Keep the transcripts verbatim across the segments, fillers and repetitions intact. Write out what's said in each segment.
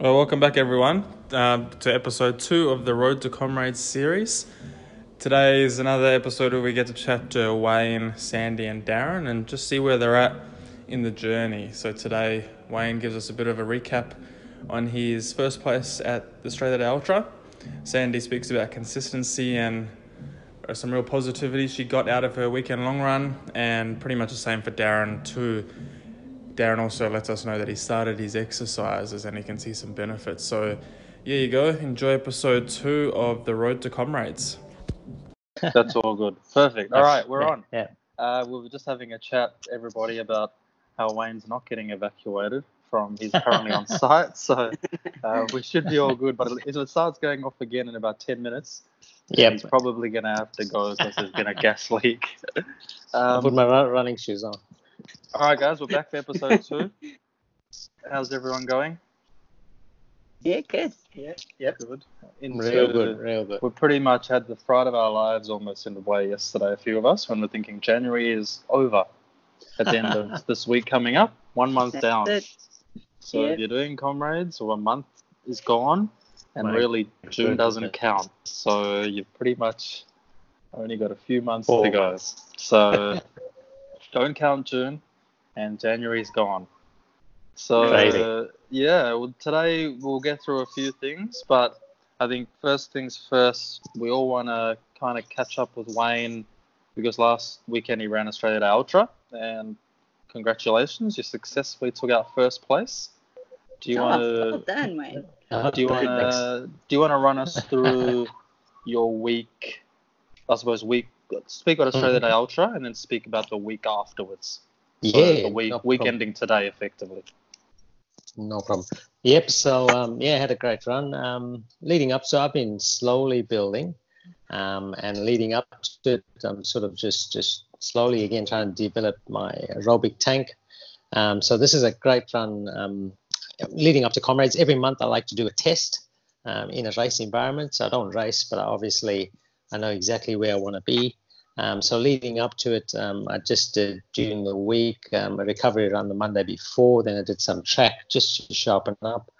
Well, welcome back, everyone, uh, to episode two of the Road to Comrades series. Today is another episode where we get to chat to Wayne, Sandy and Darren and just see where they're at in the journey. So today, Wayne gives us a bit of a recap on his first place at the Strathalbyn Ultra. Sandy speaks about consistency and some real positivity she got out of her weekend long run, and pretty much the same for Darren too. Darren also lets us know that he started his exercises and he can see some benefits. So, yeah, you go. Enjoy episode two of The Road to Comrades. That's all good. Perfect. All right, we're yeah, on. Yeah. Uh, we were just having a chat, everybody, about how Wayne's not getting evacuated from he's currently on site. So uh, we should be all good. But if it starts going off again in about ten minutes, yeah, he's probably going to have to go because there's been a gas leak. Um, I'll put my running shoes on. All right, guys, we're back for episode two. How's everyone going? Yeah, good. Yeah, yeah, good. Into, real good, real good. We pretty much had the fright of our lives almost in a way yesterday, a few of us, when we're thinking January is over at the end of this week coming up, one month That's down. It. So yeah. If you're doing Comrades, or a month is gone, and Wait, really June doesn't it. count. So you've pretty much only got a few months Four to go. Months. So... Don't count June, and January's gone. So, uh, yeah, well, today we'll get through a few things, but I think first things first, we all want to kind of catch up with Wayne, because last weekend he ran Australia Ultra, and congratulations, you successfully took out first place. Do you oh, want to? Well done, Wayne. Do you want to? Do you want to run us through your week? I suppose week. Speak about Australia Day Ultra and then speak about the week afterwards. So yeah. The week, no week ending today, effectively. No problem. Yep. So, um, yeah, I had a great run. Um, leading up, so I've been slowly building um, and leading up to it, I'm sort of just, just slowly again trying to develop my aerobic tank. Um, so this is a great run. Um, leading up to Comrades, every month I like to do a test um, in a race environment. So I don't race, but I obviously... I know exactly where I want to be. Um, so leading up to it, um, I just did during the week um, a recovery run the Monday before. Then I did some track just to sharpen up.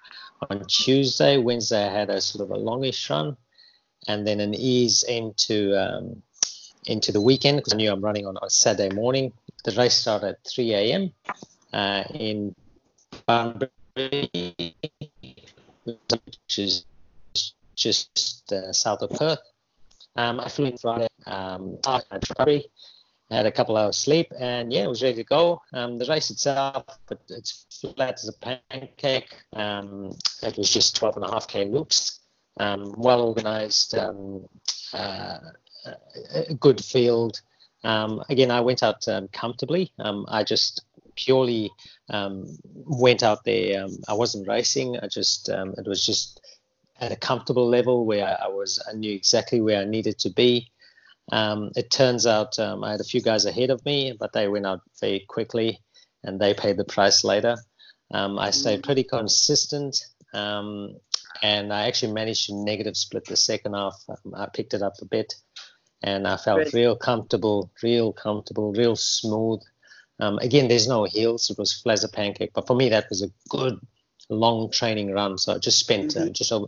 On Tuesday, Wednesday, I had a sort of a longish run, and then an ease into um, into the weekend because I knew I'm running on a Saturday morning. The race started at three a.m. Uh, in Bunbury, which is just uh, south of Perth. Um, I flew in Friday, um, had a couple hours sleep, and yeah, I was ready to go. Um, the race itself, but it's flat as a pancake. Um, it was just twelve and a half k loops, um, well organized, um, uh, a good field. Um, again, I went out um, comfortably. Um, I just purely um, went out there. Um, I wasn't racing. I just, um, it was just. At a comfortable level where I was, I knew exactly where I needed to be. Um, it turns out um, I had a few guys ahead of me, but they went out very quickly and they paid the price later. Um, I stayed pretty consistent um, and I actually managed to negative split the second half. Um, I picked it up a bit and I felt Great. real comfortable, real comfortable, real smooth. Um, again, there's no hills. It was flat as a pancake, but for me, that was a good long training run. So I just spent mm-hmm. uh, just over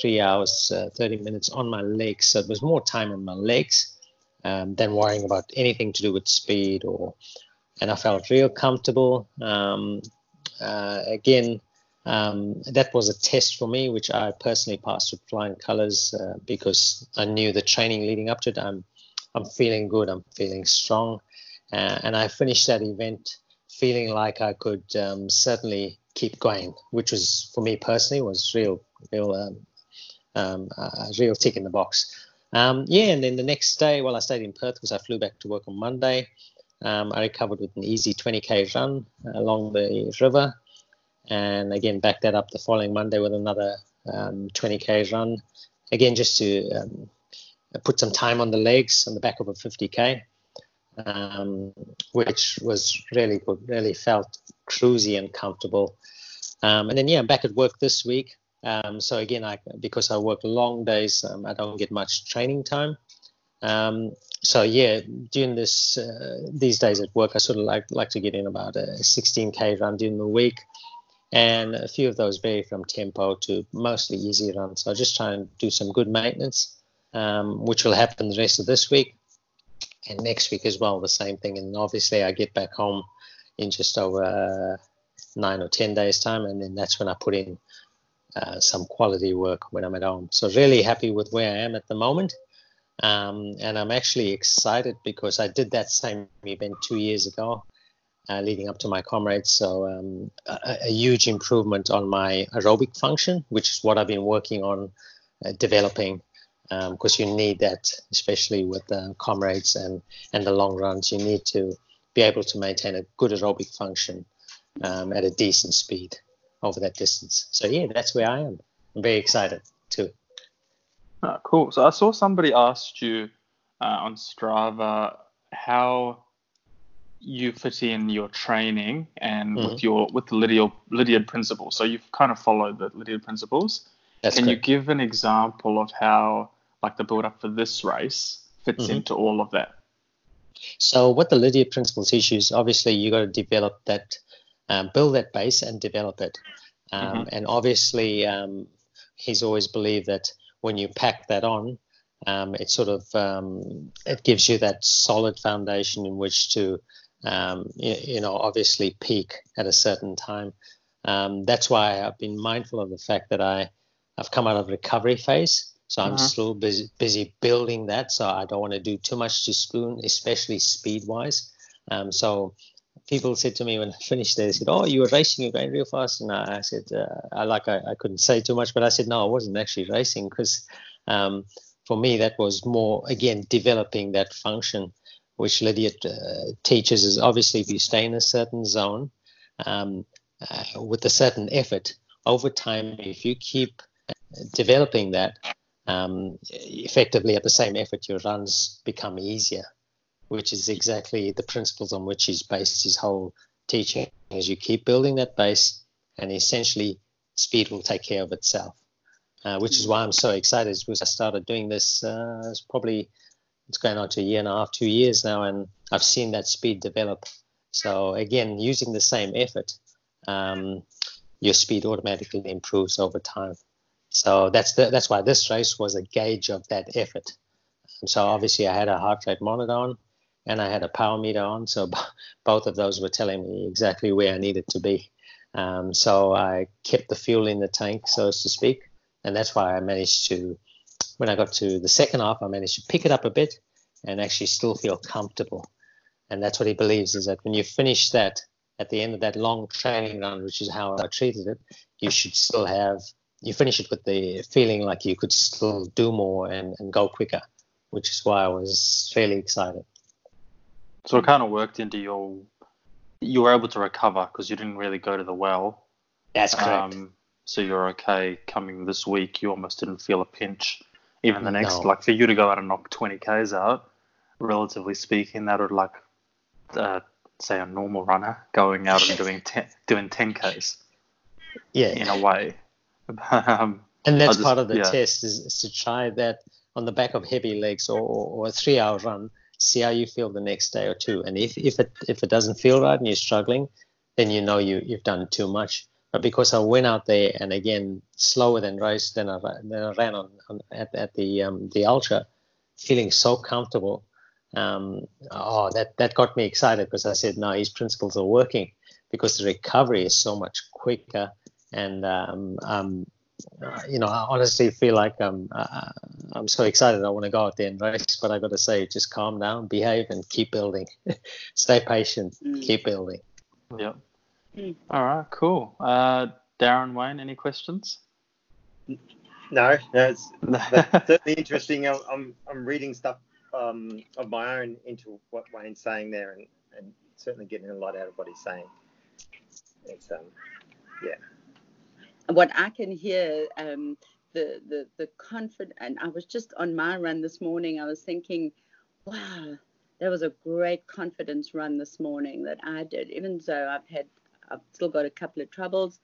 three hours, uh, thirty minutes on my legs. So it was more time on my legs um, than worrying about anything to do with speed or, and I felt real comfortable. Um, uh, again, um, that was a test for me, which I personally passed with flying colors uh, because I knew the training leading up to it. I'm, I'm feeling good. I'm feeling strong. Uh, and I finished that event feeling like I could um, certainly keep going, which was for me personally was real, real, um, um, a real tick in the box. Um, yeah, and then the next day, well, I stayed in Perth because I flew back to work on Monday. Um, I recovered with an easy twenty k run along the river, and again backed that up the following Monday with another um, twenty k run, again just to um, put some time on the legs on the back of a fifty k, um, which was really good, really felt cruisy and comfortable. Um, and then, yeah, I'm back at work this week. Um, so, again, I because I work long days, um, I don't get much training time. Um, so, yeah, during this uh, these days at work, I sort of like, like to get in about a sixteen k run during the week. and a few of those vary from tempo to mostly easy runs. So I just try and do some good maintenance, um, which will happen the rest of this week and next week as well, the same thing. And obviously I get back home in just over uh, nine or ten days time, and then that's when I put in uh, some quality work when I'm at home. So really happy with where I am at the moment. Um, and I'm actually excited because I did that same event two years ago, uh, leading up to my Comrades. So um, a, a huge improvement on my aerobic function, which is what I've been working on uh, developing, because um, you need that, especially with the uh, Comrades and, and the long runs. You need to be able to maintain a good aerobic function um, at a decent speed over that distance. So, yeah, that's where I am. I'm very excited too. Oh, cool. So I saw somebody asked you uh, on Strava how you fit in your training and mm-hmm. with your with the Lydiard, Lydiard principles. So you've kind of followed the Lydiard principles. That's Can correct. You give an example of how, like, the build up for this race fits mm-hmm. into all of that? So what the Lydiard principles issues, obviously you got to develop that, um, build that base and develop it. Um, mm-hmm. And obviously um, he's always believed that when you pack that on, um, it sort of um, it gives you that solid foundation in which to, um, you, you know, obviously peak at a certain time. Um, that's why I've been mindful of the fact that I, I've come out of recovery phase. So I'm uh-huh. still busy, busy building that. So I don't want to do too much to spoon, especially speed-wise. Um, so people said to me when I finished there, they said, "Oh, you were racing, you're going real fast." And I, I said, uh, I like, I, I couldn't say too much, but I said, no, I wasn't actually racing, because um, for me, that was more, again, developing that function, which Lydiard uh, teaches is obviously if you stay in a certain zone um, uh, with a certain effort over time, if you keep developing that um, effectively at the same effort, your runs become easier, which is exactly the principles on which he's based his whole teaching. As you keep building that base, and essentially speed will take care of itself, uh, which is why I'm so excited, is because I started doing this, uh, it's probably, it's going on to a year and a half, two years now, and I've seen that speed develop. So again, using the same effort, um, your speed automatically improves over time. So that's the, that's why this race was a gauge of that effort. And so obviously I had a heart rate monitor on, and I had a power meter on, so b- both of those were telling me exactly where I needed to be. Um, so I kept the fuel in the tank, so as to speak, and that's why I managed to, when I got to the second half, I managed to pick it up a bit and actually still feel comfortable. And that's what he believes, is that when you finish that, at the end of that long training run, which is how I treated it, you should still have, you finish it with the feeling like you could still do more and, and go quicker, which is why I was really excited. So it kind of worked into your, you were able to recover because you didn't really go to the well. That's correct. Um, so you're okay coming this week. You almost didn't feel a pinch. Even the next, no. like for you to go out and knock twenty Ks out, relatively speaking, that would like, uh, say a normal runner going out and doing ten, doing ten Ks. Yeah. In a way. um, and that's just, part of the yeah. test is, is to try that on the back of heavy legs or, or a three hour run. See how you feel the next day or two. And if, if it if it doesn't feel right and you're struggling, then you know you, you've done too much. But because I went out there and, again, slower than race, then I, then I ran on, on at, at the um, the Ultra, feeling so comfortable. Um, oh, that, that got me excited because I said, no, his principles are working, because the recovery is so much quicker. And, um, um, you know, I honestly feel like I'm, uh, I'm so excited. I want to go out there and race, but I got to say, just calm down, behave, and keep building. Stay patient, mm. keep building. Yep. Mm. All right, cool. Uh, Darren, Wayne, any questions? No, that's, that's certainly interesting. I'm, I'm I'm reading stuff um, of my own into what Wayne's saying there, and, and certainly getting a lot out of what he's saying. It's um, yeah. What I can hear, um, the the the confidence, and I was just on my run this morning, I was thinking, wow, that was a great confidence run this morning that I did. Even though I've had, I've still got a couple of troubles,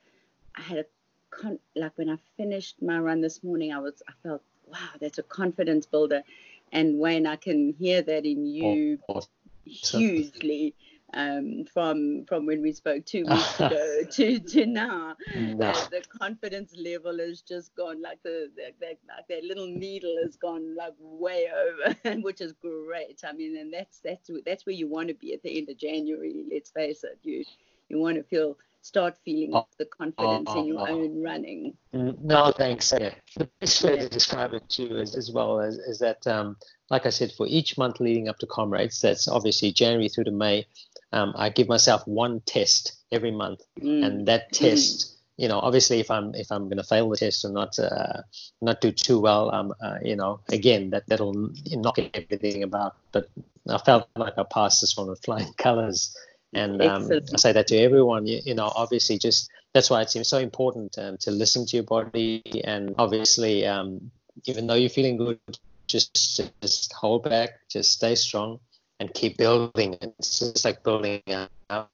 I had a, con- like when I finished my run this morning, I was, I felt, wow, that's a confidence builder. And Wayne, I can hear that in you oh, hugely. um, from from when we spoke two weeks ago to, to now. No. Uh, the confidence level has just gone like the, the, the like that little needle has gone like way over, which is great. I mean, and that's that's that's where you want to be at the end of January. Let's face it, you you want to feel start feeling oh, the confidence oh, oh, in your oh. own running. No, thanks. Yeah. The best way yeah. to describe it too is, as well as is, is that, um, like I said, for each month leading up to Comrades, that's obviously January through to May, um, I give myself one test every month, mm. and that test, mm. you know, obviously if I'm if I'm going to fail the test or not uh, not do too well, um, uh, you know, again that that'll knock everything about. But I felt like I passed this one with flying colours. And um, I say that to everyone, you, you know, obviously just that's why it seems so important um, to listen to your body. And obviously, um, even though you're feeling good, just just hold back, just stay strong and keep building. It's just like building up,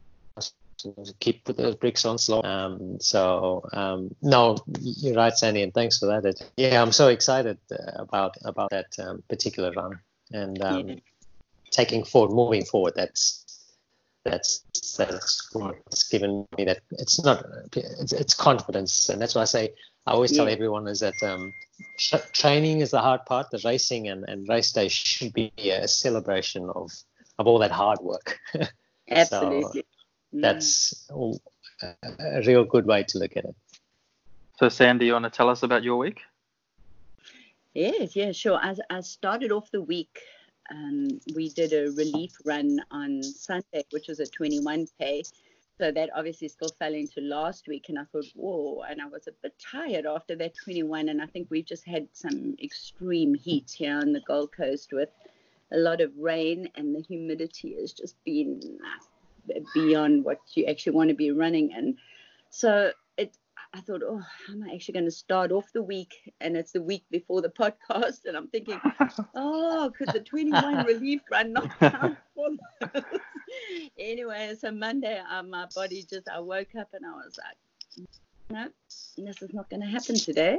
keep putting those bricks on slow. Um, so, um, no, you're right, Sandy, and thanks for that. It, yeah, I'm so excited about, about that um, particular run and um, yeah. taking forward, moving forward. That's That's that's what's given me that. It's not. It's, it's confidence, and that's why I say I always yeah. tell everyone is that um, tra- training is the hard part. The racing and, and race day should be a celebration of, of all that hard work. Absolutely. So that's a, a real good way to look at it. So, Sandy, you want to tell us about your week? Yes. Yeah. Sure. I I started off the week. Um, we did a relief run on Sunday, which was a twenty-one K. So that obviously still fell into last week. And I thought, whoa, and I was a bit tired after that twenty-one. And I think we've just had some extreme heat here on the Gold Coast with a lot of rain. And the humidity has just been beyond what you actually want to be running in. So it, I thought, oh, how am I actually going to start off the week? And it's the week before the podcast. And I'm thinking, oh, could the twenty-one relief run not count for those? Anyway, so Monday, uh, my body just, I woke up and I was like, no, this is not going to happen today.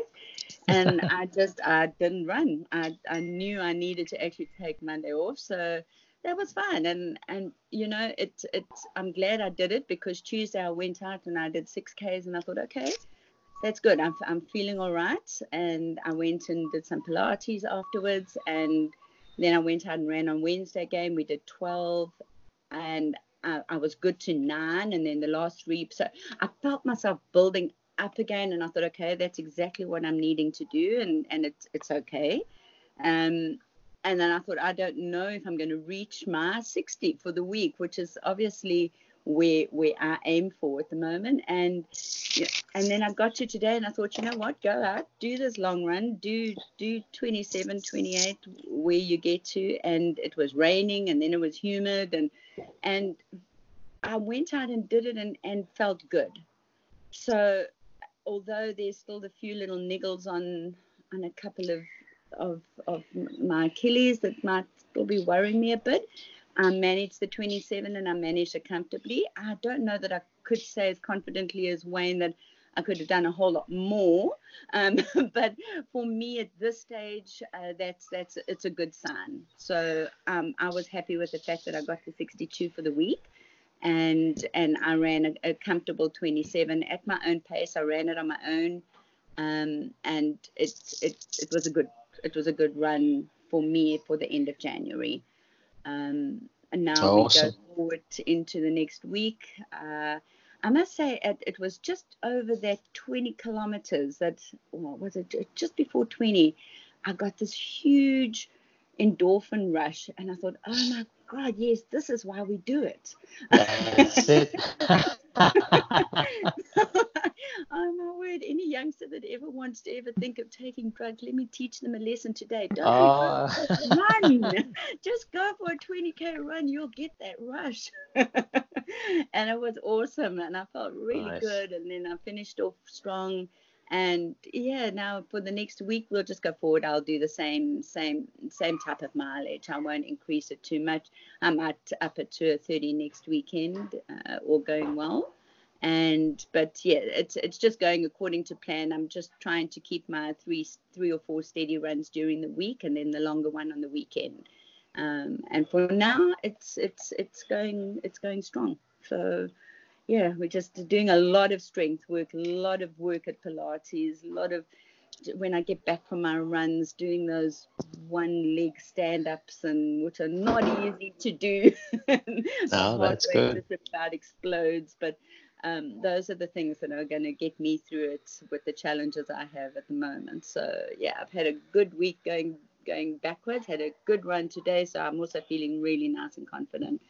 And I just, I didn't run. I, I knew I needed to actually take Monday off. So that was fine, and and you know it it I'm glad I did it, because Tuesday I went out and I did six Ks and I thought, okay, that's good, I'm I'm feeling all right. And I went and did some Pilates afterwards, and then I went out and ran on Wednesday again. We did twelve, and I, I was good to nine, and then the last reap. So I felt myself building up again, and I thought, okay, that's exactly what I'm needing to do, and and it's it's okay. Um. And then I thought, I don't know if I'm going to reach my sixty for the week, which is obviously where where I aim for at the moment. And and then I got to today and I thought, you know what, go out, do this long run, do do twenty-seven, twenty-eight, where you get to. And it was raining and then it was humid. And and I went out and did it and, and felt good. So although there's still the few little niggles on on a couple of, of of my Achilles that might still be worrying me a bit, I managed the twenty-seven and I managed it comfortably. I don't know that I could say as confidently as Wayne that I could have done a whole lot more, um, but for me at this stage, uh, that's that's it's a good sign. So um, I was happy with the fact that I got the sixty-two for the week, and and I ran a, a comfortable twenty-seven at my own pace. I ran it on my own, um, and it it it was a good. It was a good run for me for the end of January. Um, and now oh, we awesome. go forward into the next week. Uh, I must say it, it was just over that twenty kilometers that, what was it? Just before twenty, I got this huge endorphin rush. And I thought, oh my God, yes, this is why we do it. That's it. Oh my word, any youngster that ever wants to ever think of taking drugs, let me teach them a lesson today. Don't oh. run. Just go for a twenty K run. You'll get that rush. And it was awesome. And I felt really nice. Good. And then I finished off strong. And yeah, now for the next week, we'll just go forward. I'll do the same, same, same type of mileage. I won't increase it too much. I might up it to a thirty next weekend, uh, all going well. And but yeah, it's it's just going according to plan. I'm just trying to keep my three three or four steady runs during the week, and then the longer one on the weekend. Um, and for now, it's it's it's going it's going strong. So yeah, we're just doing a lot of strength work, a lot of work at Pilates, a lot of, when I get back from my runs, doing those one leg stand ups, and which are not easy to do. Oh, that's good. Just about explodes, but um, those are the things that are going to get me through it with the challenges I have at the moment. So yeah, I've had a good week going going backwards. Had a good run today, so I'm also feeling really nice and confident.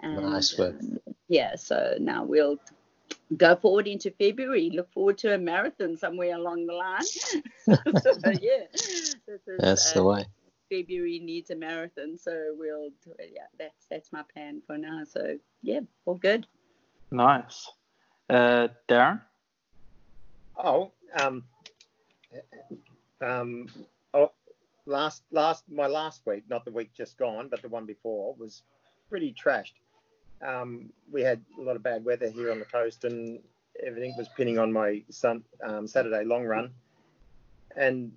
And, nice work. Um, yeah, so now we'll go forward into February, look forward to a marathon somewhere along the line. So, yeah, is, that's the um, way. February needs a marathon, so we'll, yeah, that's that's my plan for now. So yeah, all good. Nice. Uh, Darren? Oh, um, um, oh, last, last, my last week, not the week just gone, but the one before, was pretty trashed. Um, we had a lot of bad weather here on the coast, and everything was pinning on my sun, um, Saturday long run, and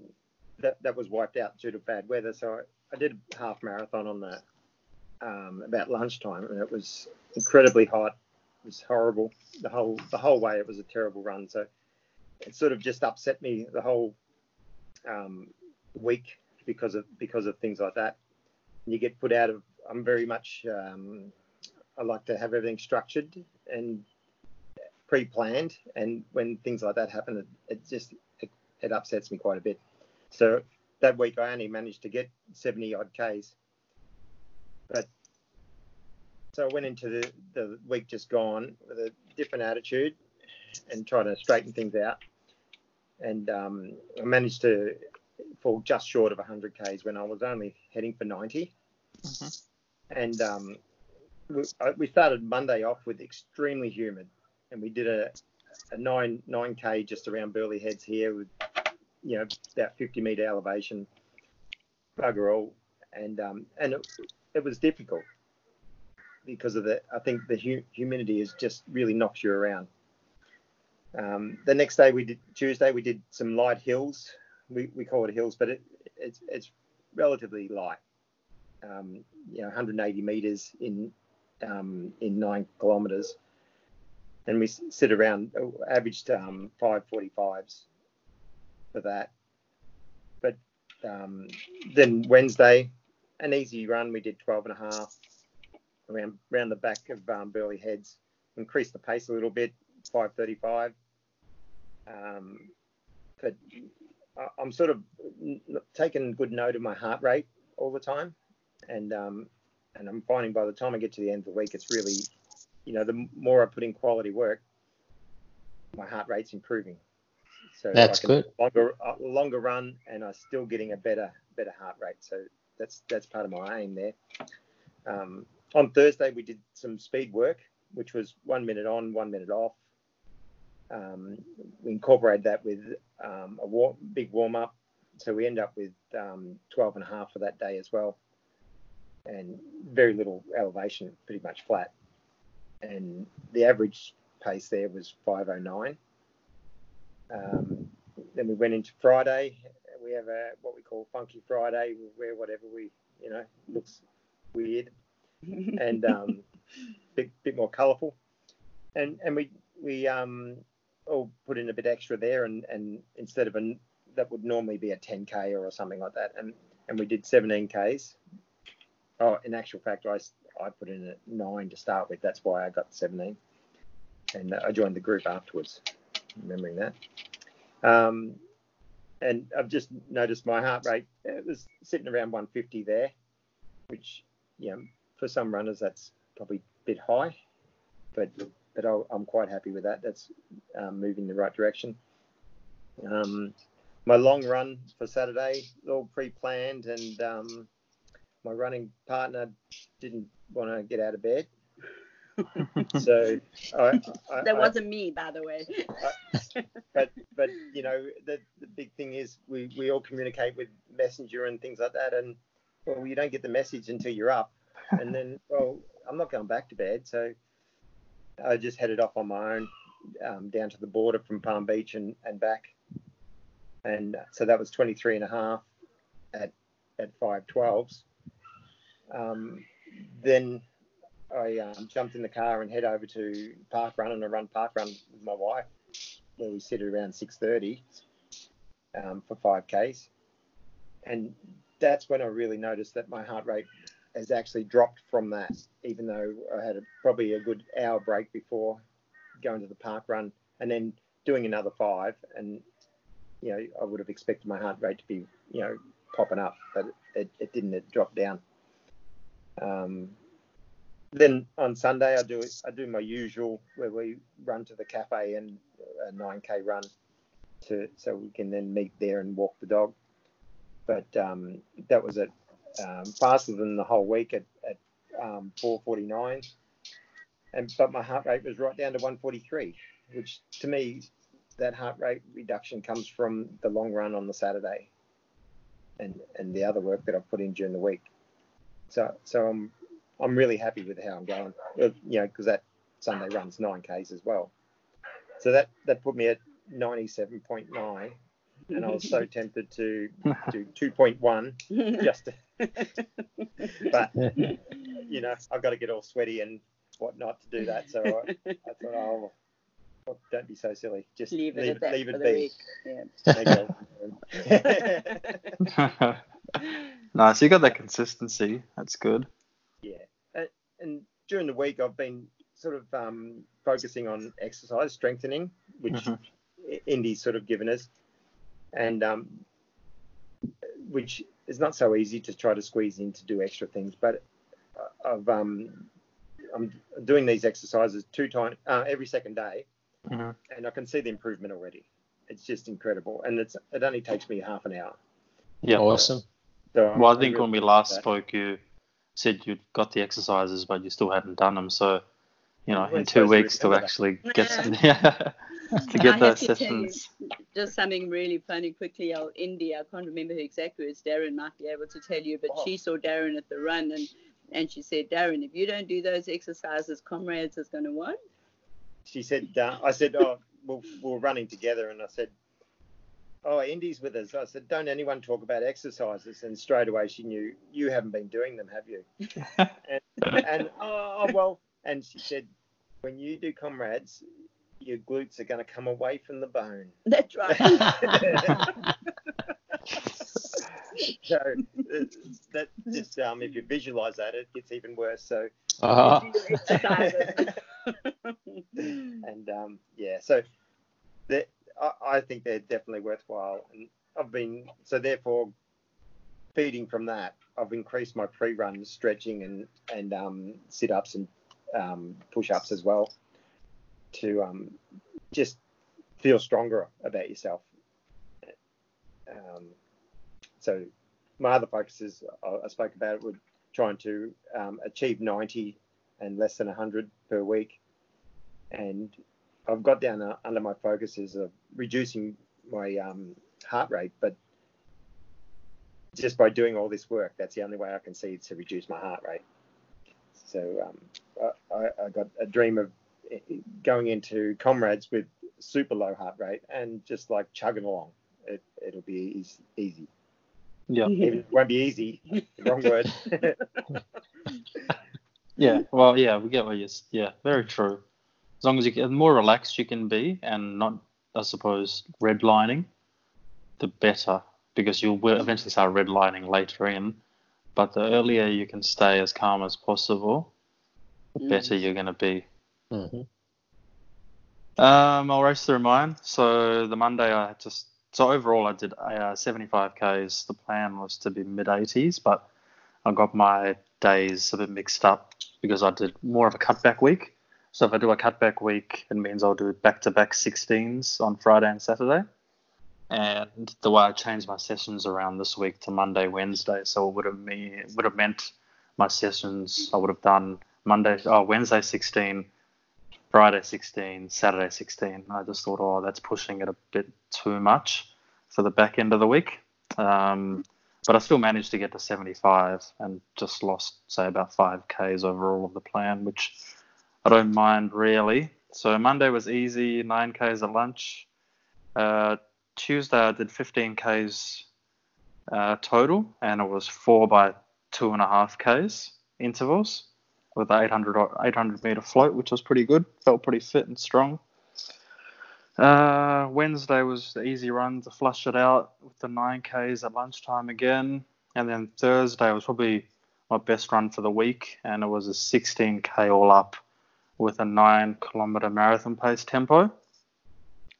that, that was wiped out due to bad weather. So I, I did a half marathon on the um, about lunchtime, and it was incredibly hot. It was horrible the whole the whole way. It was a terrible run, so it sort of just upset me the whole um, week because of because of things like that. And you get put out of. I'm very much. Um, I like to have everything structured and pre-planned, and when things like that happen, it, it just it, it upsets me quite a bit. So that week I only managed to get seventy odd Ks, but so I went into the, the week just gone with a different attitude and trying to straighten things out, and um, I managed to fall just short of one hundred Ks when I was only heading for ninety. Mm-hmm. And um, we started Monday off with extremely humid, and we did a, a nine nine k just around Burleigh Heads here with, you know, about fifty meter elevation, bugger all, and um and it, it was difficult because of the I think the hu- humidity is just really knocks you around. Um, the next day we did Tuesday we did some light hills, we we call it hills, but it it's it's relatively light, um, you know, one hundred eighty meters in. Um, in nine kilometres, and we sit around averaged um, five forty-fives for that. But um, then Wednesday, an easy run, we did twelve and a half around, around the back of um, Burleigh Heads, increased the pace a little bit, five thirty-five. Um, but I, I'm sort of taking good note of my heart rate all the time, and um, And I'm finding by the time I get to the end of the week, it's really, you know, the more I put in quality work, my heart rate's improving. So that's good. Longer, longer run, and I'm still getting a better, better heart rate. So that's that's part of my aim there. Um, on Thursday, we did some speed work, which was one minute on, one minute off. Um, we incorporated that with um, a war- big warm up, so we end up with um, twelve and a half for that day as well. And very little elevation, pretty much flat. And the average pace there was five oh nine. Um, then we went into Friday. We have a what we call Funky Friday. We wear whatever we, you know, looks weird and um, bit bit more colourful. And and we we um all put in a bit extra there. And, and instead of a that would normally be a ten K or something like that. And and we did seventeen Ks. Oh, in actual fact, I, I put in a nine to start with. That's why I got seventeen. And I joined the group afterwards, remembering that. Um, and I've just noticed my heart rate. It was sitting around one fifty there, which, you know, for some runners, that's probably a bit high. But but I'll, I'm quite happy with that. That's um, moving in the right direction. Um, my long run for Saturday, all pre-planned, and... Um, my running partner didn't want to get out of bed, so I, I, that I, wasn't me, by the way. I, but but you know the, the big thing is we, we all communicate with Messenger and things like that, and well, you don't get the message until you're up, and then well, I'm not going back to bed, so I just headed off on my own um, down to the border from Palm Beach and, and back, and so that was twenty-three and a half at at five twelves. Um, then I um, jumped in the car and head over to Park Run, and I run Park Run with my wife, where we sit at around six thirty um, for five Ks. And that's when I really noticed that my heart rate has actually dropped from that, even though I had a, probably a good hour break before going to the Park Run and then doing another five. And, you know, I would have expected my heart rate to be, you know, popping up, but it, it didn't. It dropped down. Um, then on Sunday, I do I do my usual where we run to the cafe and a nine K run to so we can then meet there and walk the dog. But um, that was at um, faster than the whole week at, at um, four forty-nine. And but my heart rate was right down to one forty-three, which to me, that heart rate reduction comes from the long run on the Saturday and, and the other work that I've put in during the week. So so I'm I'm really happy with how I'm going, you know, because that Sunday run's nine Ks as well. So that, that put me at ninety-seven point nine, and I was so tempted to do two point one just to, but, you know, I've got to get all sweaty and whatnot to do that. So I, I thought, oh, well, don't be so silly. Just leave, leave it, it, leave it be. Yeah. Nice. You got that consistency. That's good. Yeah. And, and during the week, I've been sort of um, focusing on exercise, strengthening, which mm-hmm. Indy's sort of given us, and um, which is not so easy to try to squeeze in to do extra things. But I've, um, I'm doing these exercises two times uh, every second day, mm-hmm. and I can see the improvement already. It's just incredible. And it's it only takes me half an hour. Yeah, awesome. So well, I think when we last spoke, you said you'd got the exercises, but you still hadn't done them. So, you know, in two weeks to actually get yeah. to get those sessions. Just something really funny quickly. Oh, Indy, I can't remember who exactly it was. Darren might be able to tell you, but oh. she saw Darren at the run, and, and she said, Darren, if you don't do those exercises, Comrades is going to what? She said, uh, I said, oh, we'll, we're running together, and I said, oh, Indy's with us. I said, don't anyone talk about exercises. And straight away she knew, you haven't been doing them, have you? and, and oh, oh, well, and she said, when you do Comrades, your glutes are going to come away from the bone. That's right. So that just, um, if you visualize that, it gets even worse. So, uh-huh. and um, yeah, so that, I think they're definitely worthwhile, and I've been so therefore feeding from that. I've increased my pre-run stretching and and um, sit-ups and um, push-ups as well to um, just feel stronger about yourself. Um, so my other focuses I, I spoke about were trying to um, achieve ninety and less than one hundred per week, and I've got down uh, under my focus is uh, reducing my um, heart rate, but just by doing all this work, that's the only way I can see to reduce my heart rate. So um, I, I got a dream of going into Comrades with super low heart rate and just like chugging along. It, it'll be easy. easy. Yeah. It won't be easy. Wrong word. yeah. Well, yeah, we get what you're saying. Yeah, very true. As long as you can, the more relaxed you can be and not, I suppose, redlining, the better, because you'll eventually start redlining later in. But the earlier you can stay as calm as possible, the mm. better you're going to be. Mm-hmm. Um, I'll race through mine. So the Monday I had to, so overall I did uh, seventy-five Ks. The plan was to be mid-eighties, but I got my days a bit mixed up because I did more of a cutback week. So if I do a cutback week, it means I'll do back-to-back sixteens on Friday and Saturday. And the way I changed my sessions around this week to Monday, Wednesday, so it would have me would have meant my sessions I would have done Monday, oh Wednesday sixteen, Friday sixteen, Saturday sixteen. I just thought, oh, that's pushing it a bit too much for the back end of the week. Um, but I still managed to get to seventy-five and just lost, say, about five Ks overall of the plan, which I don't mind really. So Monday was easy, nine Ks at lunch. Uh, Tuesday I did fifteen Ks uh, total, and it was four by two and a half Ks intervals with the eight hundred, eight hundred meter float, which was pretty good. Felt pretty fit and strong. Uh, Wednesday was the easy run to flush it out with the nine Ks at lunchtime again. And then Thursday was probably my best run for the week. And it was a sixteen K all up with a nine kilometer marathon pace tempo.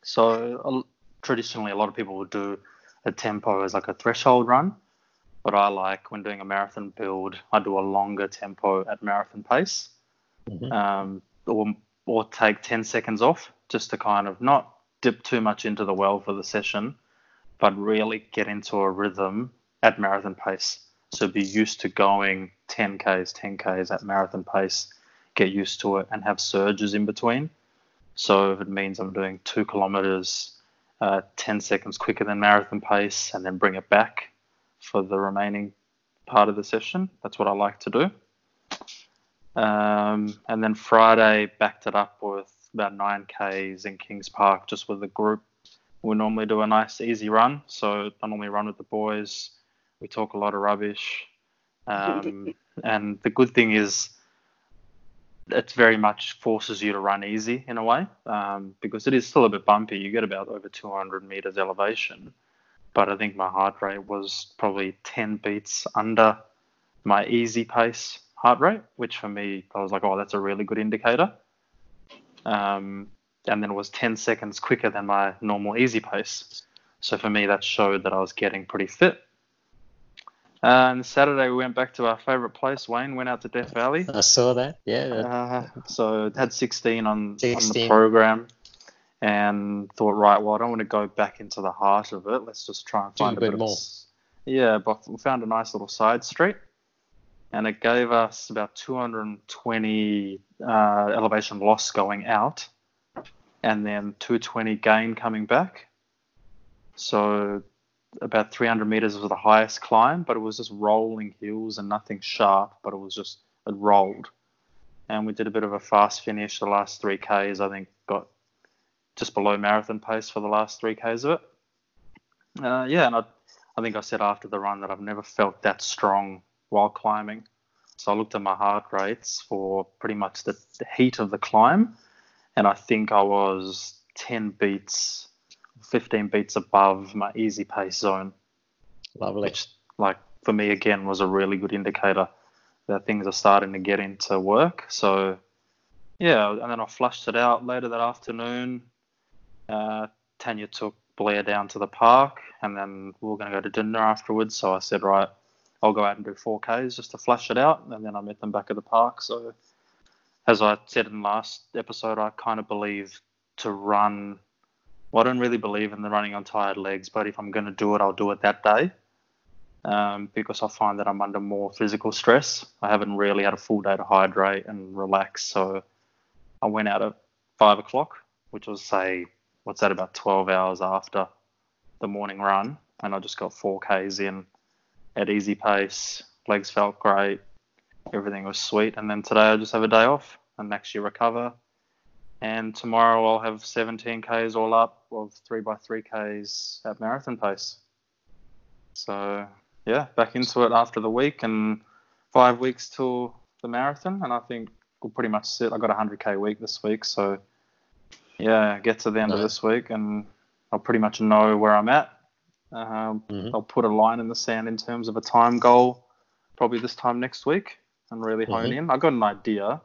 So uh, traditionally a lot of people would do a tempo as like a threshold run. But I like, when doing a marathon build, I do a longer tempo at marathon pace, mm-hmm. um, or or take ten seconds off, just to kind of not dip too much into the well for the session, but really get into a rhythm at marathon pace. So be used to going ten Ks, ten Ks at marathon pace, get used to it, and have surges in between. So if it means I'm doing two kilometers, uh, ten seconds quicker than marathon pace, and then bring it back for the remaining part of the session, that's what I like to do. Um, and then Friday backed it up with about nine Ks in Kings Park, just with the group. We normally do a nice easy run, so I normally run with the boys. We talk a lot of rubbish, um, and the good thing is it very much forces you to run easy in a way, um, because it is still a bit bumpy. You get about over two hundred meters elevation, but I think my heart rate was probably ten beats under my easy pace heart rate, which for me, I was like, oh, that's a really good indicator. Um, and then it was ten seconds quicker than my normal easy pace. So for me, that showed that I was getting pretty fit. Uh, and Saturday, we went back to our favourite place, Wayne, went out to Death Valley. I saw that, yeah. Uh, so had sixteen on, sixteen on the program, and thought, right, well, I don't want to go back into the heart of it. Let's just try and find a bit, bit more. Of, yeah, but we found a nice little side street, and it gave us about two hundred twenty uh, elevation loss going out, and then two hundred twenty gain coming back. So about three hundred meters was the highest climb, but it was just rolling hills and nothing sharp, but it was just, it rolled. And we did a bit of a fast finish. The last three Ks, I think, got just below marathon pace for the last three Ks of it. Uh, yeah, and I, I think I said after the run that I've never felt that strong while climbing. So I looked at my heart rates for pretty much the, the heat of the climb, and I think I was ten beats, fifteen beats above my easy pace zone. Lovely. Which, like, for me, again, was a really good indicator that things are starting to get into work. So, yeah, and then I flushed it out later that afternoon. Uh, Tanya took Blair down to the park, and then we were going to go to dinner afterwards. So I said, right, I'll go out and do four Ks just to flush it out, and then I met them back at the park. So as I said in last episode, I kind of believe to run, well, I don't really believe in the running on tired legs, but if I'm going to do it, I'll do it that day, um, because I find that I'm under more physical stress. I haven't really had a full day to hydrate and relax, so I went out at five o'clock, which was, say, what's that, about twelve hours after the morning run, and I just got four Ks in at easy pace. Legs felt great, everything was sweet, and then today I just have a day off and actually recover, and tomorrow I'll have seventeen Ks all up of three by three Ks at marathon pace. So yeah, back into it after the week, and five weeks till the marathon, and I think we'll pretty much sit. I got a one hundred K week this week, so yeah, get to the end no. of this week and I'll pretty much know where I'm at. Um, mm-hmm. I'll put a line in the sand in terms of a time goal probably this time next week and really hone mm-hmm. in. I got an idea,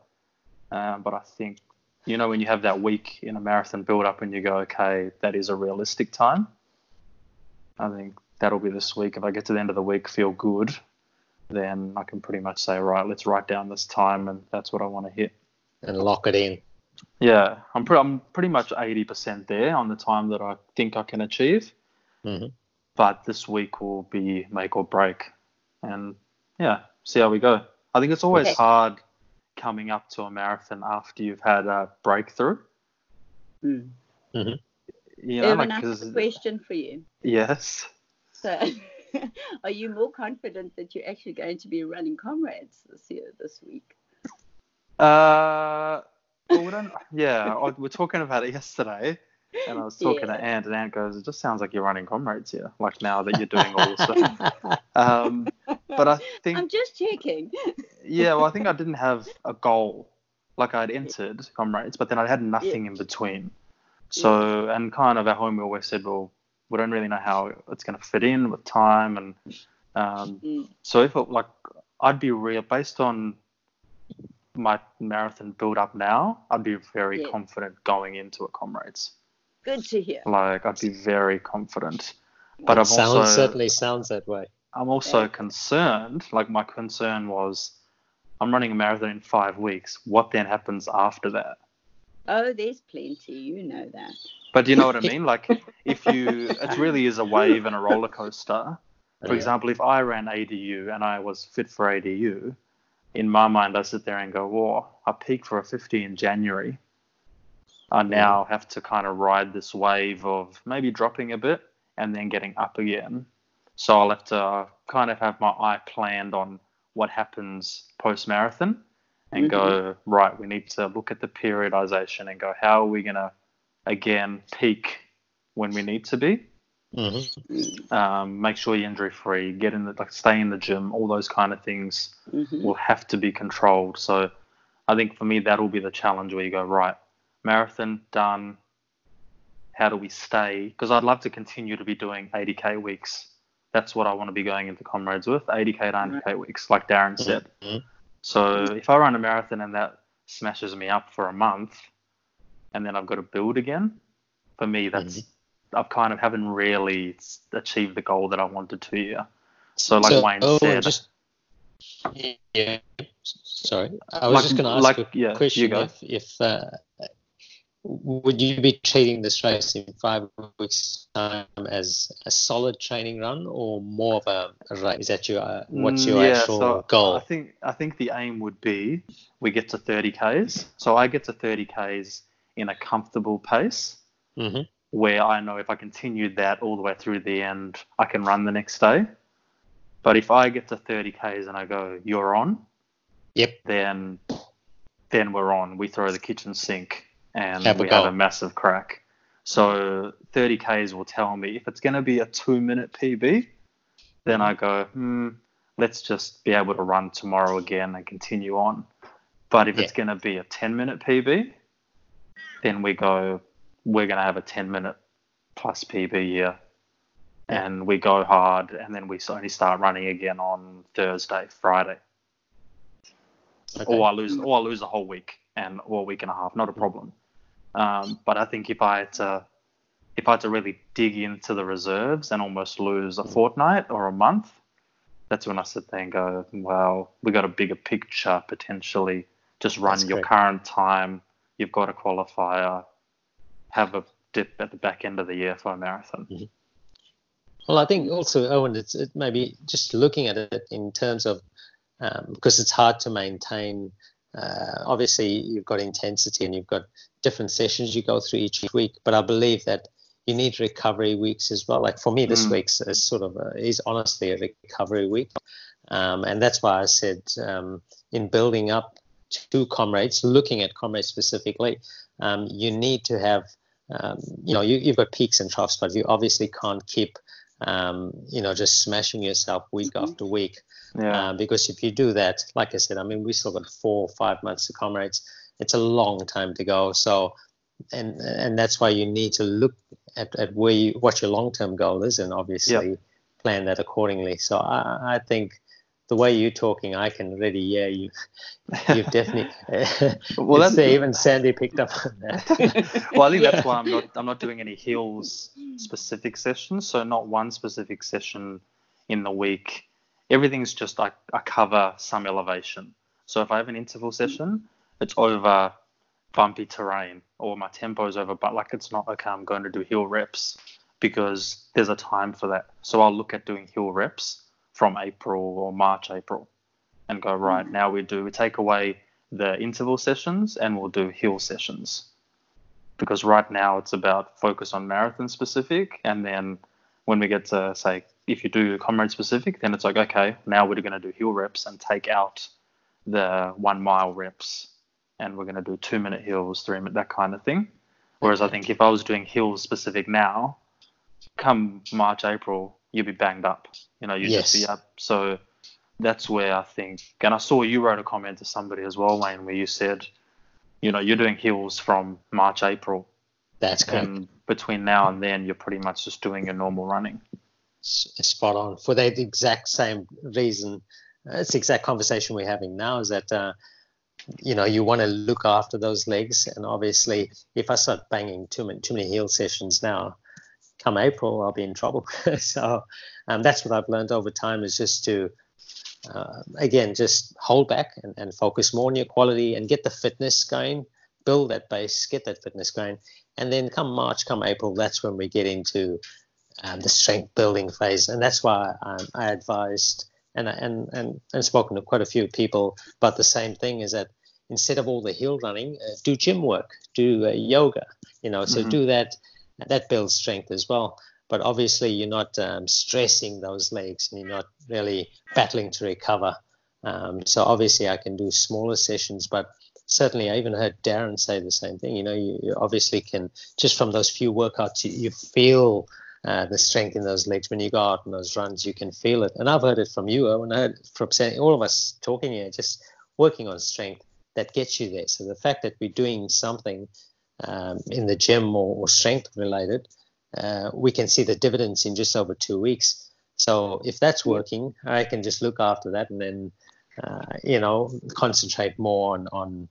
um, but I think, you know, when you have that week in a marathon build-up and you go, okay, that is a realistic time, I think that'll be this week. If I get to the end of the week, feel good, then I can pretty much say, right, let's write down this time and that's what I want to hit. And lock it in. Yeah, I'm, pre- I'm pretty much eighty percent there on the time that I think I can achieve. Mm-hmm. But this week will be make or break, and yeah, see how we go. I think it's always okay. hard coming up to a marathon after you've had a breakthrough. Mm. Mm-hmm. You know, Irwin, like, I have a question for you. Yes. So, are you more confident that you're actually going to be running Comrades this year, this week? Uh, well, we don't, yeah, we're talking about it yesterday. And I was talking yeah. to Ant, and Ant goes, it just sounds like you're running Comrades here, like now that you're doing all this stuff. um, But I think I'm just checking. Yeah, well, I think I didn't have a goal. Like, I'd entered Comrades, but then I had nothing yeah. in between. So, yeah. and kind of at home we always said, well, we don't really know how it's going to fit in with time. And um, mm. so if it, like, I'd be real, based on my marathon build up now, I'd be very yeah. confident going into a Comrades. Good to hear. Like, I'd be very confident. But I've sounds, also certainly sounds that way. I'm also yeah. concerned. Like, my concern was, I'm running a marathon in five weeks. What then happens after that? Oh, there's plenty. You know that. But you know what I mean? Like, if you, it really is a wave and a roller coaster. For yeah. example, if I ran A D U and I was fit for A D U, in my mind, I sit there and go, whoa, I peaked for a fifty in January. I now have to kind of ride this wave of maybe dropping a bit and then getting up again. So I'll have to kind of have my eye planned on what happens post-marathon and mm-hmm. go, right, we need to look at the periodization and go, how are we going to, again, peak when we need to be? Mm-hmm. Um, make sure you're injury-free, get in the, like, stay in the gym, all those kind of things mm-hmm. will have to be controlled. So I think for me that will be the challenge, where you go, right, marathon done, how do we stay? Because I'd love to continue to be doing eighty K weeks. That's what I want to be going into Comrades with, eighty K to one hundred K weeks, like Darren said. Mm-hmm. So if I run a marathon and that smashes me up for a month and then I've got to build again, for me that's mm-hmm. I've kind of haven't really achieved the goal that I wanted to here. So, like so, Wayne oh, said, just, yeah. Sorry, I was like, just going to ask like, a yeah, question: if, if uh, would you be treating this race in five weeks' time as a solid training run, or more of a, a race? Is that your uh, what's your yeah, actual so goal? I think I think the aim would be we get to thirty Ks. So I get to thirty Ks in a comfortable pace. Mm-hmm. Where I know if I continued that all the way through the end, I can run the next day. But if I get to thirty Ks and I go, you're on, yep. then then we're on. We throw the kitchen sink and have we goal. have a massive crack. So thirty Ks will tell me. If it's going to be a two-minute P B, then I go, hmm, let's just be able to run tomorrow again and continue on. But if yeah. it's going to be a ten-minute P B, then we go, we're going to have a ten-minute plus P B year, and we go hard, and then we only start running again on Thursday, Friday. Okay. Or I lose or I lose a whole week and or a week and a half, not a problem. Um, but I think if I had to, if I had to really dig into the reserves and almost lose a fortnight or a month, that's when I sit there and go, well, we got a bigger picture potentially. Just run that's your great. current time. You've got a qualifier. Have a dip at the back end of the year for a marathon. Mm-hmm. Well, I think also, Owen, it's it maybe just looking at it in terms of um, because it's hard to maintain. Uh, obviously, you've got intensity and you've got different sessions you go through each week. But I believe that you need recovery weeks as well. Like for me, this mm. week's is sort of a, is honestly a recovery week, um, and that's why I said um, in building up to Comrades, looking at Comrades specifically, um, you need to have. Um, you know, you, you've got peaks and troughs, but you obviously can't keep, um, you know, just smashing yourself week mm-hmm. after week. Yeah. Um, because if you do that, like I said, I mean, we still got four or five months to Comrades. It's a long time to go. So, and and that's why you need to look at, at where you, what your long-term goal is, and obviously yep. plan that accordingly. So I, I think the way you're talking, I can really, yeah, you, you've definitely. Uh, well, that's even Sandy picked up on that. Well, I think yeah. that's why I'm not, I'm not doing any hills specific sessions. So not one specific session in the week. Everything's just I, I cover some elevation. So if I have an interval session, it's over bumpy terrain, or my tempo's over. But like, it's not okay, I'm going to do hill reps, because there's a time for that. So I'll look at doing hill reps from April or March, April, and go, right, now we do, we take away the interval sessions and we'll do hill sessions, because right now it's about focus on marathon specific. And then when we get to say, if you do Comrade specific, then it's like, okay, now we're going to do hill reps and take out the one mile reps, and we're going to do two minute hills, three minute, that kind of thing. Whereas I think if I was doing hills specific now, come March, April, you'll be banged up. You know, you yes. just be up. So that's where I think, and I saw you wrote a comment to somebody as well, Wayne, where you said, you know, you're doing hills from March, April. That's correct. And between now and then, you're pretty much just doing your normal running. Spot on. For the exact same reason, it's the exact conversation we're having now, is that, uh, you know, you want to look after those legs. And obviously, if I start banging too many, too many heel sessions now, come April, I'll be in trouble. So um, that's what I've learned over time, is just to, uh, again, just hold back and, and focus more on your quality and get the fitness going, build that base, get that fitness going. And then come March, come April, that's when we get into um, the strength building phase. And that's why um, I advised and and and and spoken to quite a few people about the same thing, is that instead of all the hill running, uh, do gym work, do uh, yoga, you know, so mm-hmm. do that. That builds strength as well. But obviously you're not um, stressing those legs, and you're not really battling to recover. Um, so obviously I can do smaller sessions, but certainly I even heard Darren say the same thing. You know, you, you obviously can, just from those few workouts, you, you feel uh, the strength in those legs. When you go out on those runs, you can feel it. And I've heard it from you, Erwin. I heard it from all of us talking here, just working on strength, that gets you there. So the fact that we're doing something Um, in the gym or, or strength related, uh, we can see the dividends in just over two weeks. So if that's working, I can just look after that, and then, uh, you know, concentrate more on, on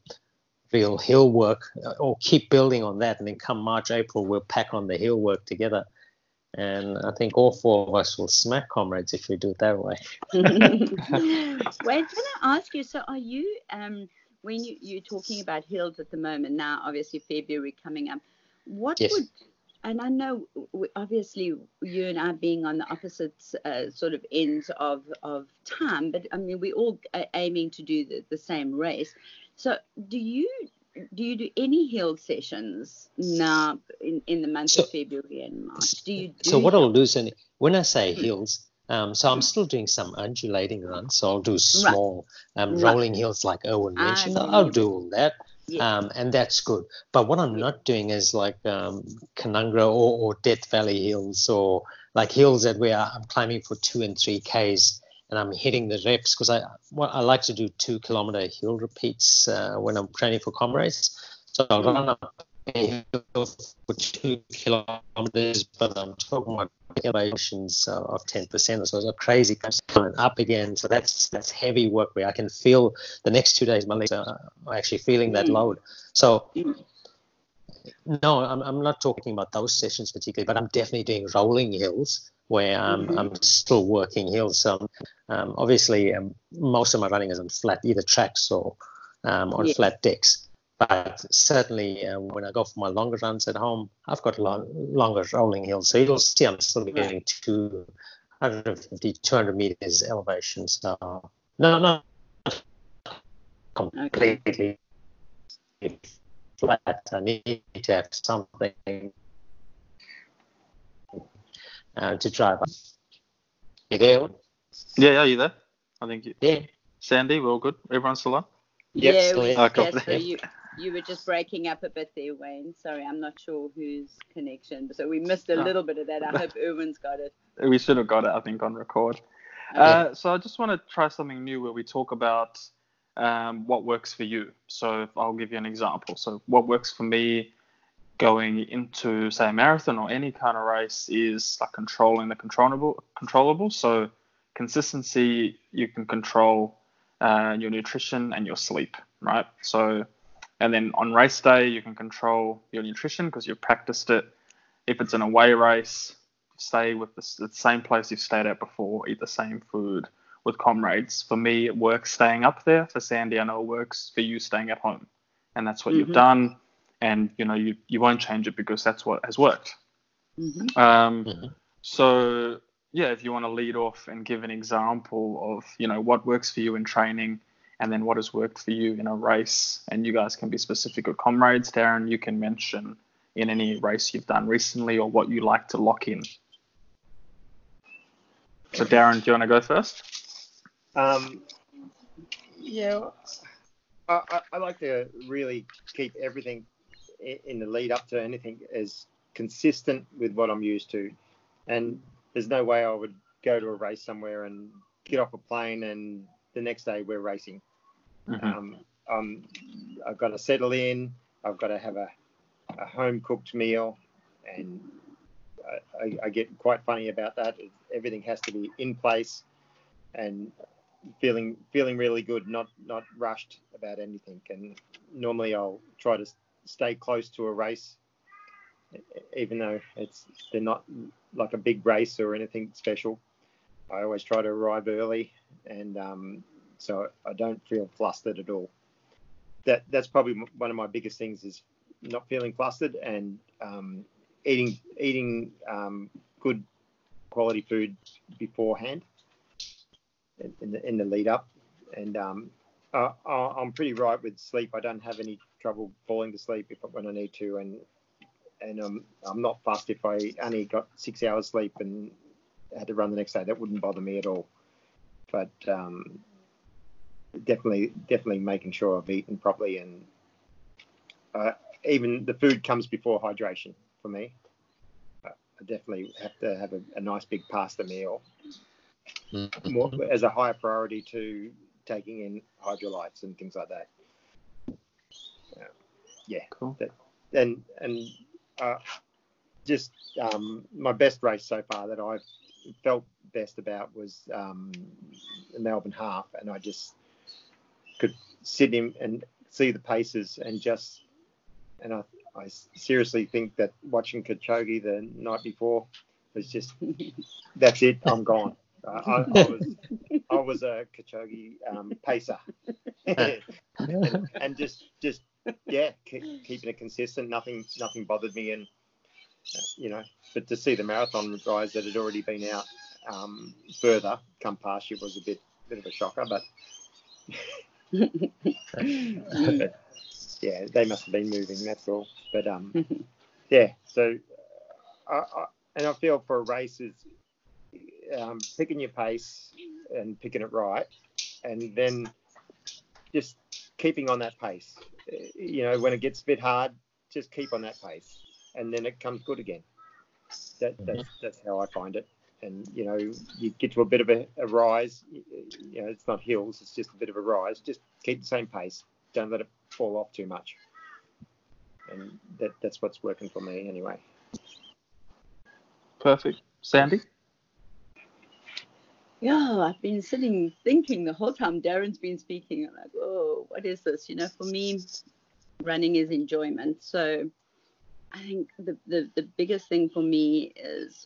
real hill work, or keep building on that. And then come March, April, we'll pack on the hill work together. And I think all four of us will smack Comrades if we do it that way. Wait, can I ask you, so are you... Um... When you, you're talking about hills at the moment now, obviously February coming up, what yes. would, and I know we, obviously you and I being on the opposite uh, sort of ends of, of time, but I mean, we're all aiming to do the, the same race. So do you do you do any hill sessions now in, in the month so, of February and March? Do you do So what that? I'll lose, in, when I say hills, Um, so I'm still doing some undulating runs. So I'll do small right. Um, right. rolling hills like Erwin mentioned. Um, I'll do all that. Yeah. Um, and that's good. But what I'm yeah. not doing is like um, Canungra or, or Death Valley hills, or like hills that where I'm climbing for two and three Ks and I'm hitting the reps, because I, well, I like to do two kilometer hill repeats uh, when I'm training for Comrades. So I'll run up a hill for two kilometers, but I'm talking about elevations of ten percent or so, so crazy, coming up again. So that's that's heavy work where I can feel the next two days my legs are actually feeling that load. So no, I'm, I'm not talking about those sessions particularly, but I'm definitely doing rolling hills where um, mm-hmm. I'm still working hills. So um, obviously um, most of my running is on flat, either tracks or um, on yeah. flat decks. But certainly uh, when I go for my longer runs at home, I've got long, longer rolling hills. So you'll see I'm still getting two hundred fifty, two hundred meters elevation. So no, no, completely flat. I need to have something uh, to drive up. You there? Yeah, are you there? I think you. Yeah. Sandy, we're all good. Everyone's still on? Yep. Yeah, yeah. Okay. So you, you were just breaking up a bit there, Wayne. Sorry, I'm not sure whose connection. So we missed a little bit of that. I hope Erwin's got it. We should have got it, I think, on record. Okay. Uh, so I just want to try something new where we talk about um, what works for you. So I'll give you an example. So what works for me going into, say, a marathon or any kind of race is like controlling the controllable. controllable. So consistency, you can control Uh, your nutrition and your sleep, right? So, and then on race day, you can control your nutrition because you've practiced it. If it's an away race, stay with the, the same place you've stayed at before, eat the same food. With Comrades, for me, it works staying up there. For Sandy, I know it works for you staying at home. And that's what mm-hmm. you've done. And, you know, you, you won't change it because that's what has worked. Mm-hmm. Um, mm-hmm. So... yeah, if you want to lead off and give an example of, you know, what works for you in training and then what has worked for you in a race. And you guys can be specific with Comrades. Darren, you can mention in any race you've done recently or what you like to lock in. So, Darren, do you want to go first? Um, yeah, I, I, I like to really keep everything in the lead up to anything as consistent with what I'm used to. And there's no way I would go to a race somewhere and get off a plane and the next day we're racing. Mm-hmm. Um, um, I've got to settle in. I've got to have a, a home-cooked meal, and I, I, I get quite funny about that. Everything has to be in place and feeling feeling really good, not not rushed about anything. And normally I'll try to stay close to a race, even though it's they're not like a big race or anything special. I always try to arrive early, and um, so I don't feel flustered at all. That that's probably one of my biggest things, is not feeling flustered, and um, eating eating um, good quality food beforehand in the, in the lead up. And um, I, I'm pretty right with sleep. I don't have any trouble falling to sleep if when I need to, and and I'm I'm not fussed if I only got six hours sleep and had to run the next day. That wouldn't bother me at all. But um, definitely definitely making sure I've eaten properly, and uh, even the food comes before hydration for me. I definitely have to have a, a nice big pasta meal, more as a higher priority to taking in hydrolytes and things like that. Uh, yeah, cool. That, and and uh, just um, my best race so far that I've felt best about was um, the Melbourne half, and I just could sit in and see the paces and just and I I seriously think that watching Kipchoge the night before was just that's it, I'm gone. Uh, I, I was I was a Kipchoge um, pacer, and, and just just yeah, keep, keeping it consistent. Nothing nothing bothered me, and uh, you know, but to see the marathon guys that had already been out um, further come past you was a bit bit of a shocker, but. But yeah, they must have been moving, that's all. But um, yeah, so I, I and I feel for a race is um, picking your pace and picking it right, and then just keeping on that pace. You know, when it gets a bit hard, just keep on that pace, and then it comes good again. That that's, that's how I find it. And you know, you get to a bit of a, a rise. You know, it's not hills; it's just a bit of a rise. Just keep the same pace. Don't let it fall off too much. And that that's what's working for me anyway. Perfect, Sandy. Yeah, I've been sitting thinking the whole time Darren's been speaking. I'm like, oh, what is this? You know, for me, running is enjoyment. So I think the the, the biggest thing for me is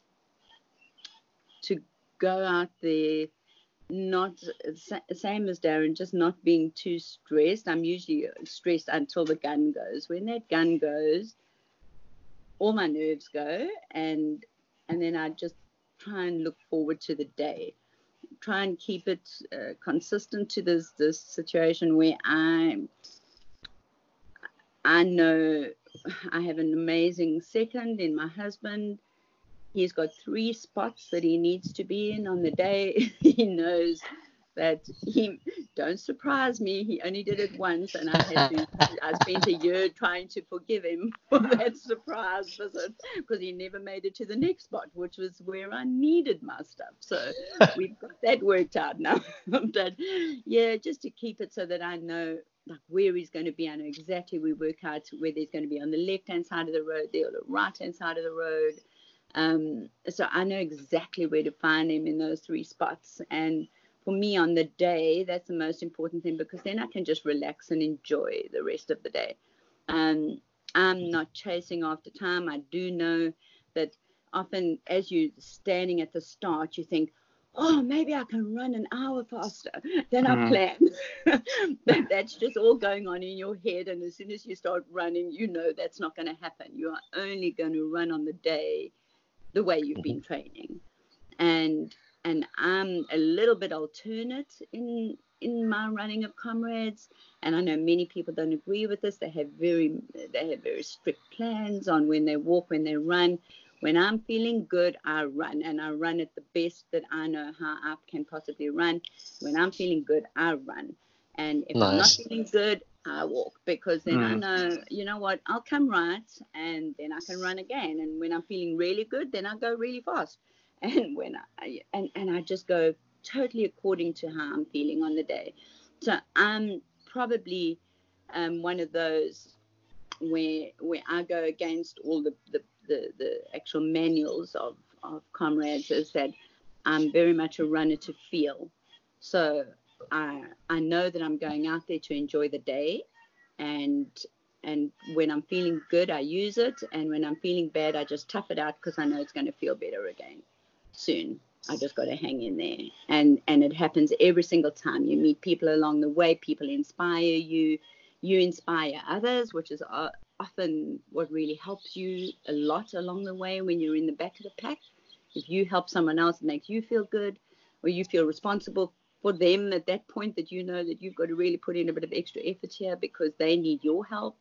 to go out there, not same as Darren, just not being too stressed. I'm usually stressed until the gun goes. When that gun goes, all my nerves go, and and then I just try and look forward to the day. Try and keep it uh, consistent to this this situation where I I know I have an amazing second in my husband. He's got three spots that he needs to be in on the day. He knows that he, don't surprise me, he only did it once, and I had to, I spent a year trying to forgive him for that surprise visit because he never made it to the next spot, which was where I needed my stuff. So we've got that worked out now. But yeah, just to keep it so that I know like where he's going to be. I know exactly, we work out whether he's going to be on the left-hand side of the road there or the right-hand side of the road. Um, so I know exactly where to find him in those three spots. And for me on the day, that's the most important thing, because then I can just relax and enjoy the rest of the day. Um, I'm not chasing after time. I do know that often as you're standing at the start, you think, oh, maybe I can run an hour faster than I planned. But that's just all going on in your head. And as soon as you start running, you know that's not going to happen. You are only going to run on the day the way you've been training. And and I'm a little bit alternate in in my running of Comrades, and I know many people don't agree with this. They have very they have very strict plans on when they walk, when they run. When I'm feeling good, I run, and I run at the best that I know how I can possibly run. When I'm feeling good, I run, and if nice. I'm not feeling good, I walk, because then mm. I know, you know what, I'll come right, and then I can run again. And when I'm feeling really good, then I go really fast. And when I and, and I just go totally according to how I'm feeling on the day. So I'm probably um, one of those where where I go against all the, the, the, the actual manuals of, of Comrades, is that I'm very much a runner to feel. So I I know that I'm going out there to enjoy the day, and and when I'm feeling good, I use it, and when I'm feeling bad, I just tough it out because I know it's going to feel better again soon. I just got to hang in there, and and it happens every single time. You meet people along the way, people inspire you, you inspire others, which is often what really helps you a lot along the way when you're in the back of the pack. If you help someone else, it makes you feel good, or you feel responsible for them at that point, that you know that you've got to really put in a bit of extra effort here because they need your help.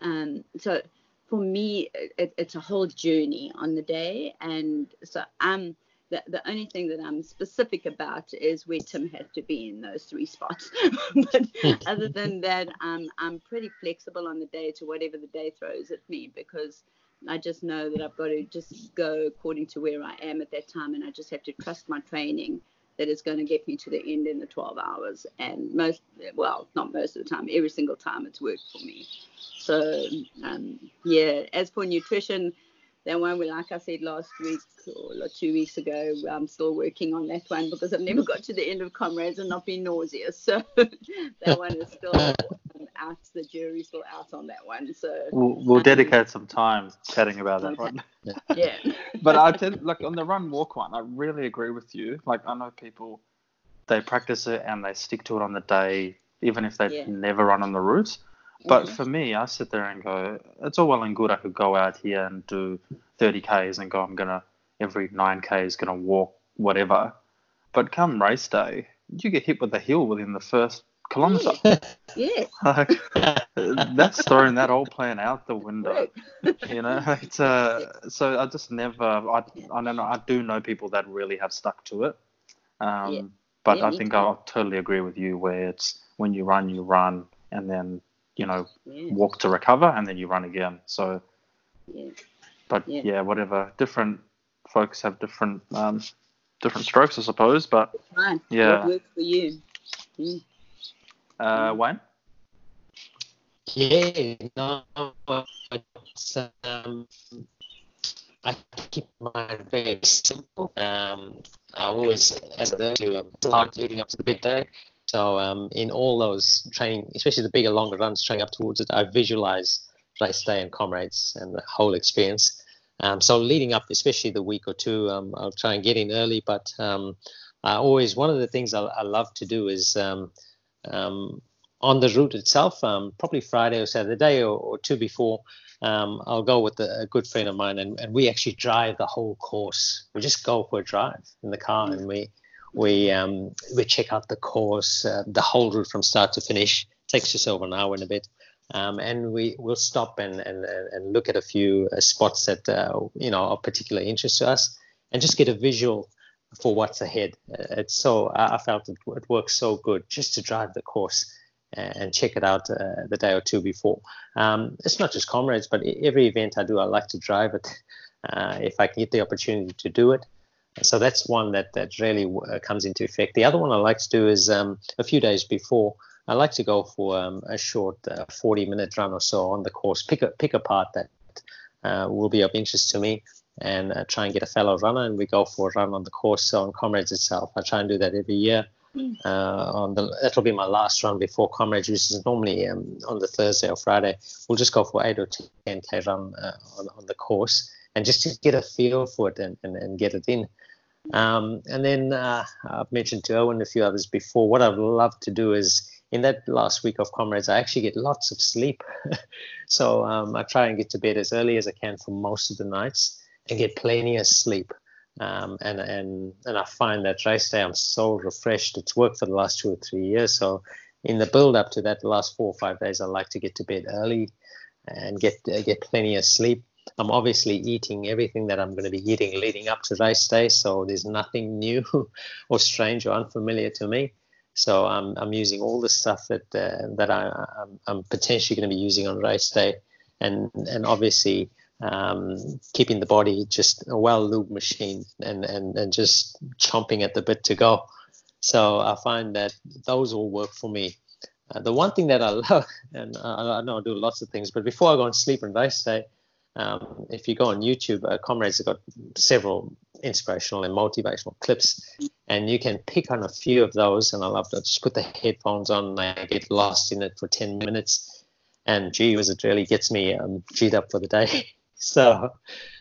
Um, so for me, it, it's a whole journey on the day. And so I'm, the, the only thing that I'm specific about is where Tim had to be in those three spots. But other than that, I'm, I'm pretty flexible on the day to whatever the day throws at me, because I just know that I've got to just go according to where I am at that time, and I just have to trust my training that it's going to get me to the end in the twelve hours. And most, well, not most of the time, every single time it's worked for me. So, um, yeah, as for nutrition, that one, like I said last week or two weeks ago, I'm still working on that one because I've never got to the end of Comrades and not been nauseous. So that one is still out. The jury's still out on that one. So we'll, we'll um, dedicate some time chatting about that one. Okay. Right? Yeah. yeah. But I did, like on the run walk one, I really agree with you. Like I know people, they practice it and they stick to it on the day, even if they've yeah. never run on the route. But mm-hmm. for me, I sit there and go, it's all well and good. I could go out here and do thirty Ks and go, I'm going to, every nine K is going to walk, whatever. But come race day, you get hit with a hill within the first kilometre. Yeah. Like, that's throwing that whole plan out the window. You know, it's, uh, so I just never, I, I don't know, I do know people that really have stuck to it. Um, yeah. But yeah, I think I'll totally agree with you where it's when you run, you run, and then, you know, yeah. walk to recover, and then you run again. So, yeah. but yeah. yeah, whatever. Different folks have different um, different strokes, I suppose. But right. yeah, what works for you? Mm. Uh, Wayne? Yeah, no, it's, um, I keep mine very simple. Um, I always, as I do, I'm leading up to the big day. So um, in all those training, especially the bigger, longer runs training up towards it, I visualize race day and Comrades and the whole experience. Um, so leading up, especially the week or two, um, I'll try and get in early. But um, I always, one of the things I, I love to do is um, um, on the route itself, um, probably Friday or Saturday or, or two before, um, I'll go with a, a good friend of mine and, and we actually drive the whole course. We just go for a drive in the car and we... We um, we check out the course, uh, the whole route from start to finish. It takes us over an hour and a bit, um, and we will stop and, and and look at a few uh, spots that uh, you know are of particular interest to us, and just get a visual for what's ahead. It's so I felt it, it works so good just to drive the course and check it out uh, the day or two before. Um, it's not just Comrades, but every event I do, I like to drive it uh, if I can get the opportunity to do it. So that's one that, that really comes into effect. The other one I like to do is um, a few days before, I like to go for um, a short uh, forty-minute run or so on the course, pick a, pick a part that uh, will be of interest to me and uh, try and get a fellow runner, and we go for a run on the course. So on Comrades itself, I try and do that every year. Uh, on the, that'll be my last run before Comrades, which is normally um, on the Thursday or Friday. We'll just go for eight or ten K run uh, on, on the course, and just to get a feel for it and, and, and get it in. Um, and then uh, I've mentioned to Owen and a few others before, what I'd love to do is in that last week of Comrades, I actually get lots of sleep. So um, I try and get to bed as early as I can for most of the nights and get plenty of sleep. Um, and, and, and I find that race day, I'm so refreshed. It's worked for the last two or three years. So in the build up to that, the last four or five days, I like to get to bed early and get uh, get plenty of sleep. I'm obviously eating everything that I'm going to be eating leading up to race day, so there's nothing new or strange or unfamiliar to me. So I'm I'm using all the stuff that uh, that I, I'm, I'm potentially going to be using on race day, and and obviously um, keeping the body just a well-lubed machine and, and and just chomping at the bit to go. So I find that those all work for me. Uh, the one thing that I love, and I, I know I do lots of things, but before I go and sleep and rest day, um, if you go on YouTube, uh, Comrades have got several inspirational and motivational clips, and you can pick on a few of those. And I love to just put the headphones on and I get lost in it for ten minutes. And gee, was it really gets me um, G'd up for the day. So,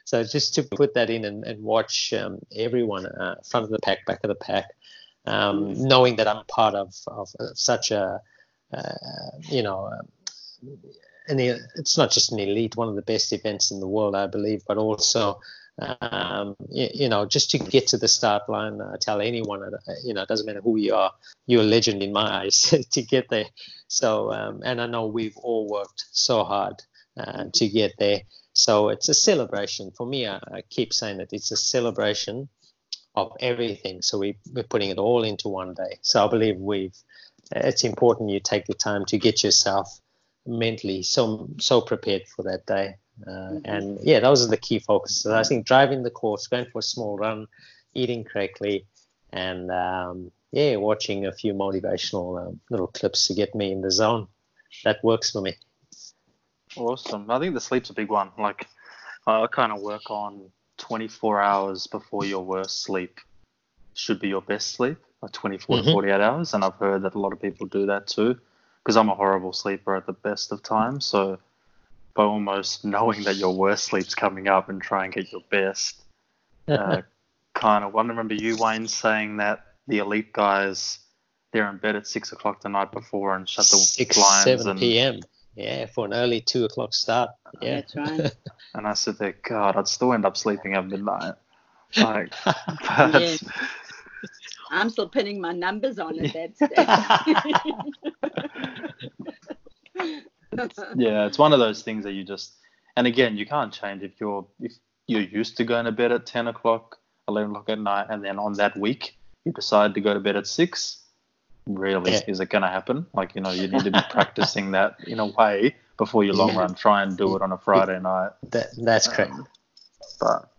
so just to put that in and, and watch um, everyone uh, front of the pack, back of the pack, um, knowing that I'm part of, of, of such a, uh, you know, um, and it's not just an elite, one of the best events in the world, I believe, but also, um, you, you know, just to get to the start line, I tell anyone, you know, it doesn't matter who you are, you're a legend in my eyes to get there. So, um, and I know we've all worked so hard uh, to get there. So it's a celebration. For me, I, I keep saying that it's a celebration of everything. So we, we're putting it all into one day. So I believe we've, it's important you take the time to get yourself mentally so so prepared for that day. Uh, mm-hmm. And yeah, those are the key focuses. I think driving the course, going for a small run, eating correctly, and um, yeah, watching a few motivational um, little clips to get me in the zone. That works for me. Awesome. I think the sleep's a big one. Like, I kind of work on twenty-four hours before your worst sleep should be your best sleep, like twenty-four mm-hmm. to forty-eight hours. And I've heard that a lot of people do that too, because I'm a horrible sleeper at the best of times. So by almost knowing that your worst sleep's coming up and try and get your best, uh, kind of, I remember you, Wayne, saying that the elite guys, they're in bed at six o'clock the night before and shut the Six, blinds. seven p.m. Yeah, for an early two o'clock start. Yeah, that's right. And I said, there, God, I'd still end up sleeping at midnight. Like, but... yes. I'm still pinning my numbers on at that stage. It's, yeah, it's one of those things that you just, and again, you can't change if you're if you're used to going to bed at ten o'clock, eleven o'clock at night, and then on that week you decide to go to bed at six. Really, yeah. Is it going to happen? Like, you know, you need to be practicing that in a way before your long yeah. run. Try and do it on a Friday night. That, that's um, correct. But,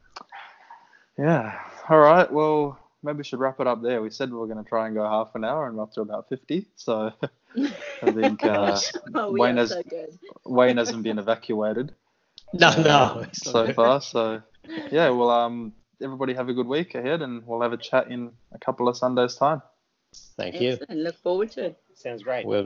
yeah. All right. Well, maybe we should wrap it up there. We said we were going to try and go half an hour, and we're up to about fifty. So I think uh, oh, Wayne, has, so Wayne hasn't been evacuated. No, uh, no. So good. far. So, yeah, well, um, everybody have a good week ahead, and we'll have a chat in a couple of Sundays' time. Thank Excellent. you. And look forward to it. Sounds great. We'll